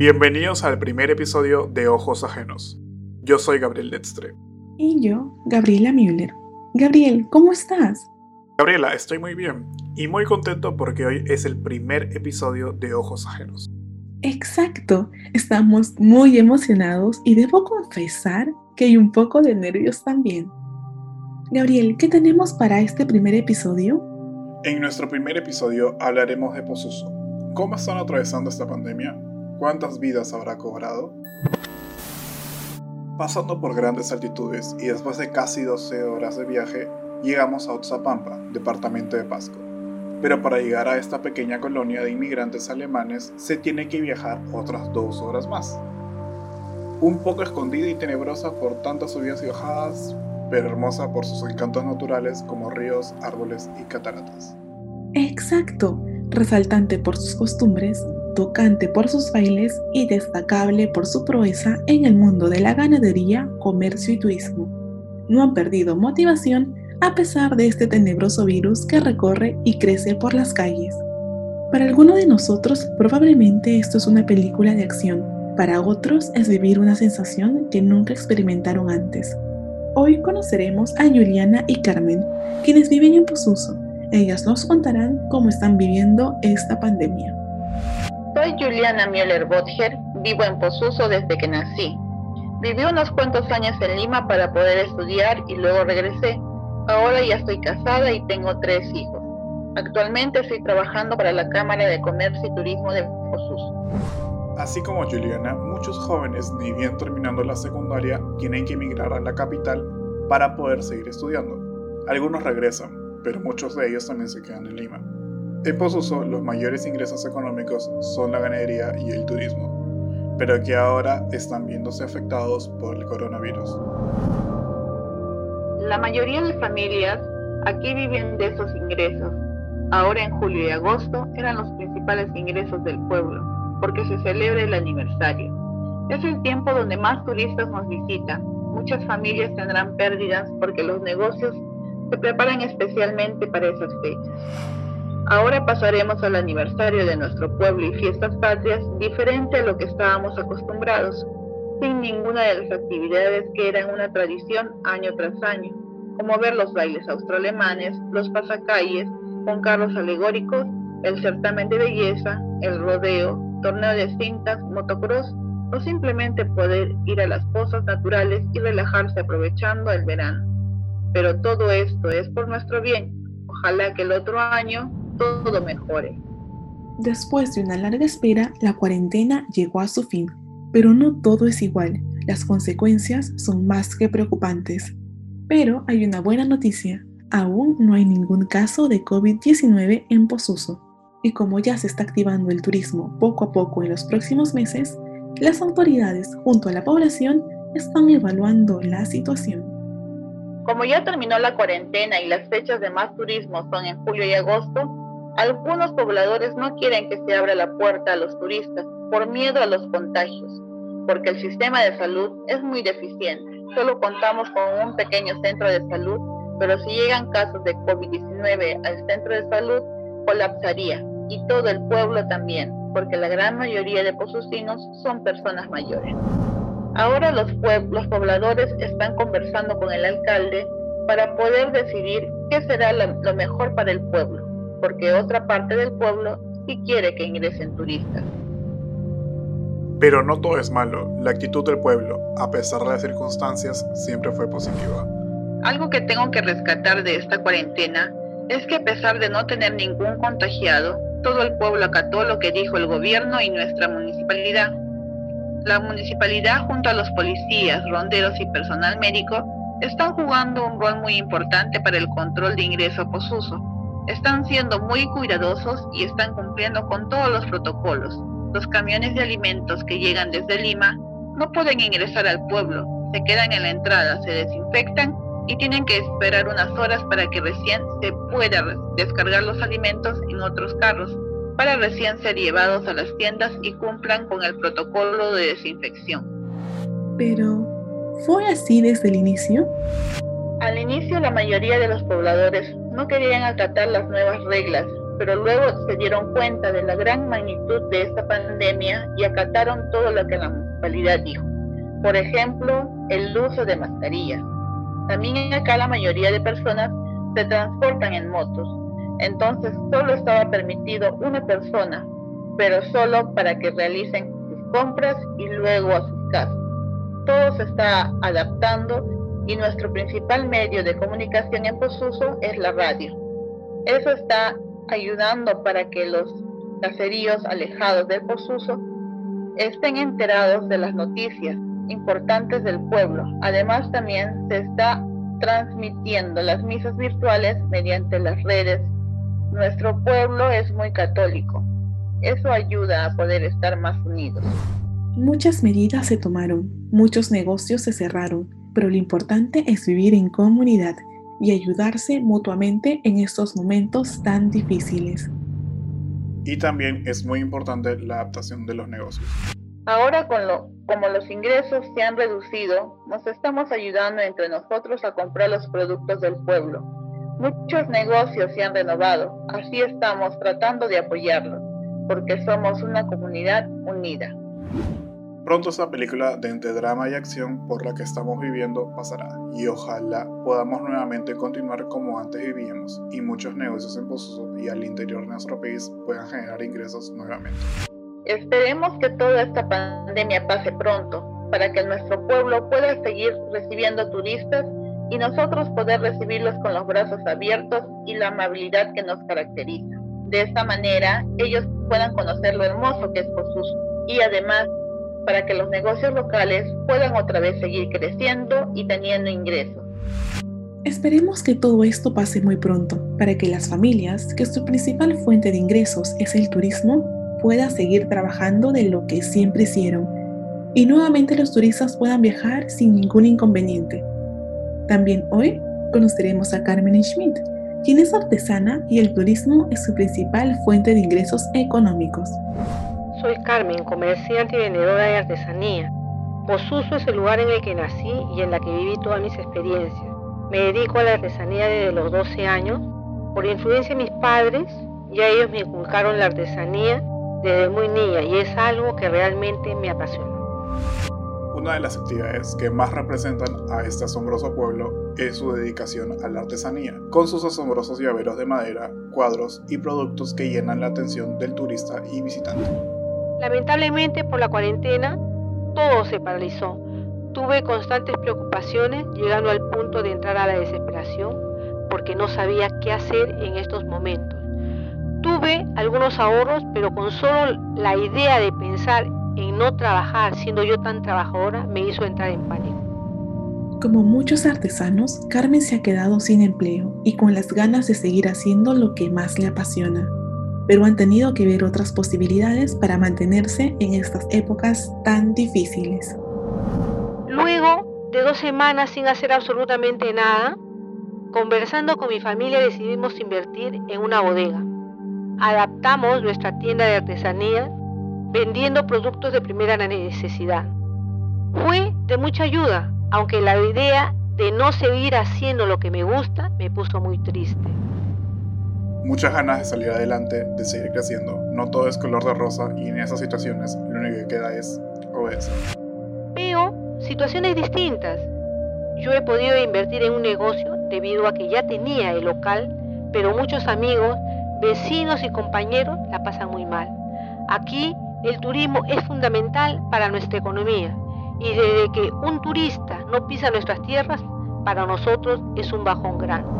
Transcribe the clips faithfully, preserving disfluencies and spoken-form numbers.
Bienvenidos al primer episodio de Ojos Ajenos. Yo soy Gabriel Lestre. Y yo, Gabriela Müller. Gabriel, ¿cómo estás? Gabriela, estoy muy bien y muy contento porque hoy es el primer episodio de Ojos Ajenos. Exacto, estamos muy emocionados y debo confesar que hay un poco de nervios también. Gabriel, ¿qué tenemos para este primer episodio? En nuestro primer episodio hablaremos de Pozuzo. ¿Cómo están atravesando esta pandemia? ¿Cuántas vidas habrá cobrado? Pasando por grandes altitudes y después de casi doce horas de viaje, llegamos a Otsapampa, departamento de Pasco. Pero para llegar a esta pequeña colonia de inmigrantes alemanes se tiene que viajar otras dos horas más. Un poco escondida y tenebrosa por tantas subidas y bajadas, pero hermosa por sus encantos naturales como ríos, árboles y cataratas. Exacto, resaltante por sus costumbres, tocante por sus bailes y destacable por su proeza en el mundo de la ganadería, comercio y turismo. No han perdido motivación a pesar de este tenebroso virus que recorre y crece por las calles. Para algunos de nosotros, probablemente esto es una película de acción. Para otros, es vivir una sensación que nunca experimentaron antes. Hoy conoceremos a Juliana y Carmen, quienes viven en Pozuzo. Ellas nos contarán cómo están viviendo esta pandemia. Soy Juliana Müller-Botcher, vivo en Pozuzo desde que nací. Viví unos cuantos años en Lima para poder estudiar y luego regresé. Ahora ya estoy casada y tengo tres hijos. Actualmente estoy trabajando para la Cámara de Comercio y Turismo de Pozuzo. Así como Juliana, muchos jóvenes, ni bien terminando la secundaria, tienen que emigrar a la capital para poder seguir estudiando. Algunos regresan, pero muchos de ellos también se quedan en Lima. En Pozuzo, los mayores ingresos económicos son la ganadería y el turismo, pero que ahora están viéndose afectados por el coronavirus. La mayoría de familias aquí viven de esos ingresos. Ahora en julio y agosto eran los principales ingresos del pueblo, porque se celebra el aniversario. Es el tiempo donde más turistas nos visitan. Muchas familias tendrán pérdidas porque los negocios se preparan especialmente para esas fechas. Ahora pasaremos al aniversario de nuestro pueblo y fiestas patrias, diferente a lo que estábamos acostumbrados, sin ninguna de las actividades que eran una tradición año tras año, como ver los bailes austroalemanes, los pasacalles, con carros alegóricos, el certamen de belleza, el rodeo, torneo de cintas, motocross, o simplemente poder ir a las pozas naturales y relajarse aprovechando el verano. Pero todo esto es por nuestro bien. Ojalá que el otro año todo mejore. Después de una larga espera, la cuarentena llegó a su fin. Pero no todo es igual, las consecuencias son más que preocupantes. Pero hay una buena noticia, aún no hay ningún caso de covid diecinueve en Pozuzo. Y como ya se está activando el turismo poco a poco en los próximos meses, las autoridades junto a la población están evaluando la situación. Como ya terminó la cuarentena y las fechas de más turismo son en julio y agosto, algunos pobladores no quieren que se abra la puerta a los turistas por miedo a los contagios, porque el sistema de salud es muy deficiente. Solo contamos con un pequeño centro de salud, pero si llegan casos de covid diecinueve al centro de salud, colapsaría, y todo el pueblo también, porque la gran mayoría de pozucinos son personas mayores. Ahora los, puebl- los pobladores están conversando con el alcalde para poder decidir qué será la- lo mejor para el pueblo, porque otra parte del pueblo sí quiere que ingresen turistas. Pero no todo es malo, la actitud del pueblo, a pesar de las circunstancias, siempre fue positiva. Algo que tengo que rescatar de esta cuarentena es que a pesar de no tener ningún contagiado, todo el pueblo acató lo que dijo el gobierno y nuestra municipalidad. La municipalidad junto a los policías, ronderos y personal médico están jugando un rol muy importante para el control de ingreso a Pozuzo. Están siendo muy cuidadosos y están cumpliendo con todos los protocolos. Los camiones de alimentos que llegan desde Lima no pueden ingresar al pueblo, se quedan en la entrada, se desinfectan y tienen que esperar unas horas para que recién se pueda descargar los alimentos en otros carros, para recién ser llevados a las tiendas y cumplan con el protocolo de desinfección. Pero, ¿fue así desde el inicio? Al inicio la mayoría de los pobladores no querían acatar las nuevas reglas, pero luego se dieron cuenta de la gran magnitud de esta pandemia y acataron todo lo que la municipalidad dijo. Por ejemplo, el uso de mascarillas. También acá la mayoría de personas se transportan en motos, entonces solo estaba permitido una persona, pero solo para que realicen sus compras y luego a sus casas. Todo se está adaptando y nuestro principal medio de comunicación en Pozuzo es la radio. Eso está ayudando para que los caseríos alejados del Pozuzo estén enterados de las noticias importantes del pueblo. Además, también se está transmitiendo las misas virtuales mediante las redes. Nuestro pueblo es muy católico. Eso ayuda a poder estar más unidos. Muchas medidas se tomaron, muchos negocios se cerraron, pero lo importante es vivir en comunidad y ayudarse mutuamente en estos momentos tan difíciles. Y también es muy importante la adaptación de los negocios. Ahora, con lo, como los ingresos se han reducido, nos estamos ayudando entre nosotros a comprar los productos del pueblo. Muchos negocios se han renovado, así estamos tratando de apoyarlos, porque somos una comunidad unida. Pronto esa película de entre drama y acción por la que estamos viviendo pasará y ojalá podamos nuevamente continuar como antes vivíamos y muchos negocios en Pozuzo y al interior de nuestro país puedan generar ingresos nuevamente. Esperemos que toda esta pandemia pase pronto para que nuestro pueblo pueda seguir recibiendo turistas y nosotros poder recibirlos con los brazos abiertos y la amabilidad que nos caracteriza. De esta manera ellos puedan conocer lo hermoso que es Pozuzo y además para que los negocios locales puedan otra vez seguir creciendo y teniendo ingresos. Esperemos que todo esto pase muy pronto, para que las familias, que su principal fuente de ingresos es el turismo, puedan seguir trabajando de lo que siempre hicieron, y nuevamente los turistas puedan viajar sin ningún inconveniente. También hoy conoceremos a Carmen Schmidt, quien es artesana y el turismo es su principal fuente de ingresos económicos. Soy Carmen, comerciante y vendedora de artesanía. Pozuzo es el lugar en el que nací y en la que viví todas mis experiencias. Me dedico a la artesanía desde los doce años. Por influencia de mis padres, ya ellos me inculcaron la artesanía desde muy niña y es algo que realmente me apasiona. Una de las actividades que más representan a este asombroso pueblo es su dedicación a la artesanía, con sus asombrosos llaveros de madera, cuadros y productos que llenan la atención del turista y visitante. Lamentablemente, por la cuarentena, todo se paralizó. Tuve constantes preocupaciones, llegando al punto de entrar a la desesperación, porque no sabía qué hacer en estos momentos. Tuve algunos ahorros, pero con solo la idea de pensar en no trabajar, siendo yo tan trabajadora, me hizo entrar en pánico. Como muchos artesanos, Carmen se ha quedado sin empleo y con las ganas de seguir haciendo lo que más le apasiona, pero han tenido que ver otras posibilidades para mantenerse en estas épocas tan difíciles. Luego de dos semanas sin hacer absolutamente nada, conversando con mi familia decidimos invertir en una bodega. Adaptamos nuestra tienda de artesanía vendiendo productos de primera necesidad. Fue de mucha ayuda, aunque la idea de no seguir haciendo lo que me gusta me puso muy triste. Muchas ganas de salir adelante, de seguir creciendo. No todo es color de rosa y en esas situaciones lo único que queda es obedecer. Veo situaciones distintas. Yo he podido invertir en un negocio debido a que ya tenía el local, pero muchos amigos, vecinos y compañeros la pasan muy mal. Aquí el turismo es fundamental para nuestra economía y desde que un turista no pisa nuestras tierras, para nosotros es un bajón grande.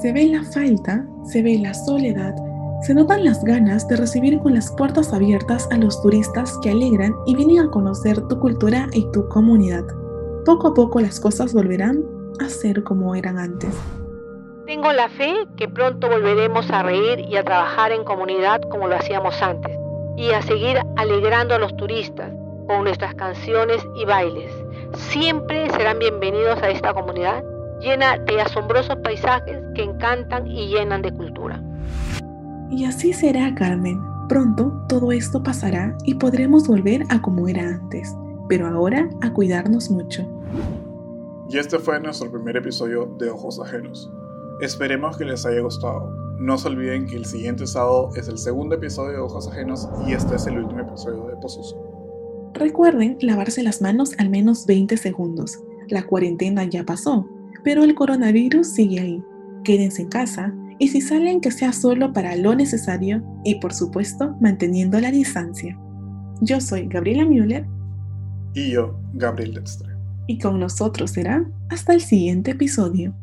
Se ve la falta, se ve la soledad, se notan las ganas de recibir con las puertas abiertas a los turistas que alegran y vienen a conocer tu cultura y tu comunidad. Poco a poco las cosas volverán a ser como eran antes. Tengo la fe que pronto volveremos a reír y a trabajar en comunidad como lo hacíamos antes y a seguir alegrando a los turistas con nuestras canciones y bailes. Siempre serán bienvenidos a esta comunidad llena de asombrosos paisajes que encantan y llenan de cultura. Y así será, Carmen. Pronto todo esto pasará y podremos volver a como era antes, pero ahora a cuidarnos mucho. Y este fue nuestro primer episodio de Ojos Ajenos. Esperemos que les haya gustado. No se olviden que el siguiente sábado es el segundo episodio de Ojos Ajenos y este es el último episodio de Pozuzo. Recuerden lavarse las manos al menos veinte segundos. La cuarentena ya pasó, pero el coronavirus sigue ahí. Quédense en casa y si salen que sea solo para lo necesario y por supuesto manteniendo la distancia. Yo soy Gabriela Müller y yo Gabriel Lestre. Y con nosotros será hasta el siguiente episodio.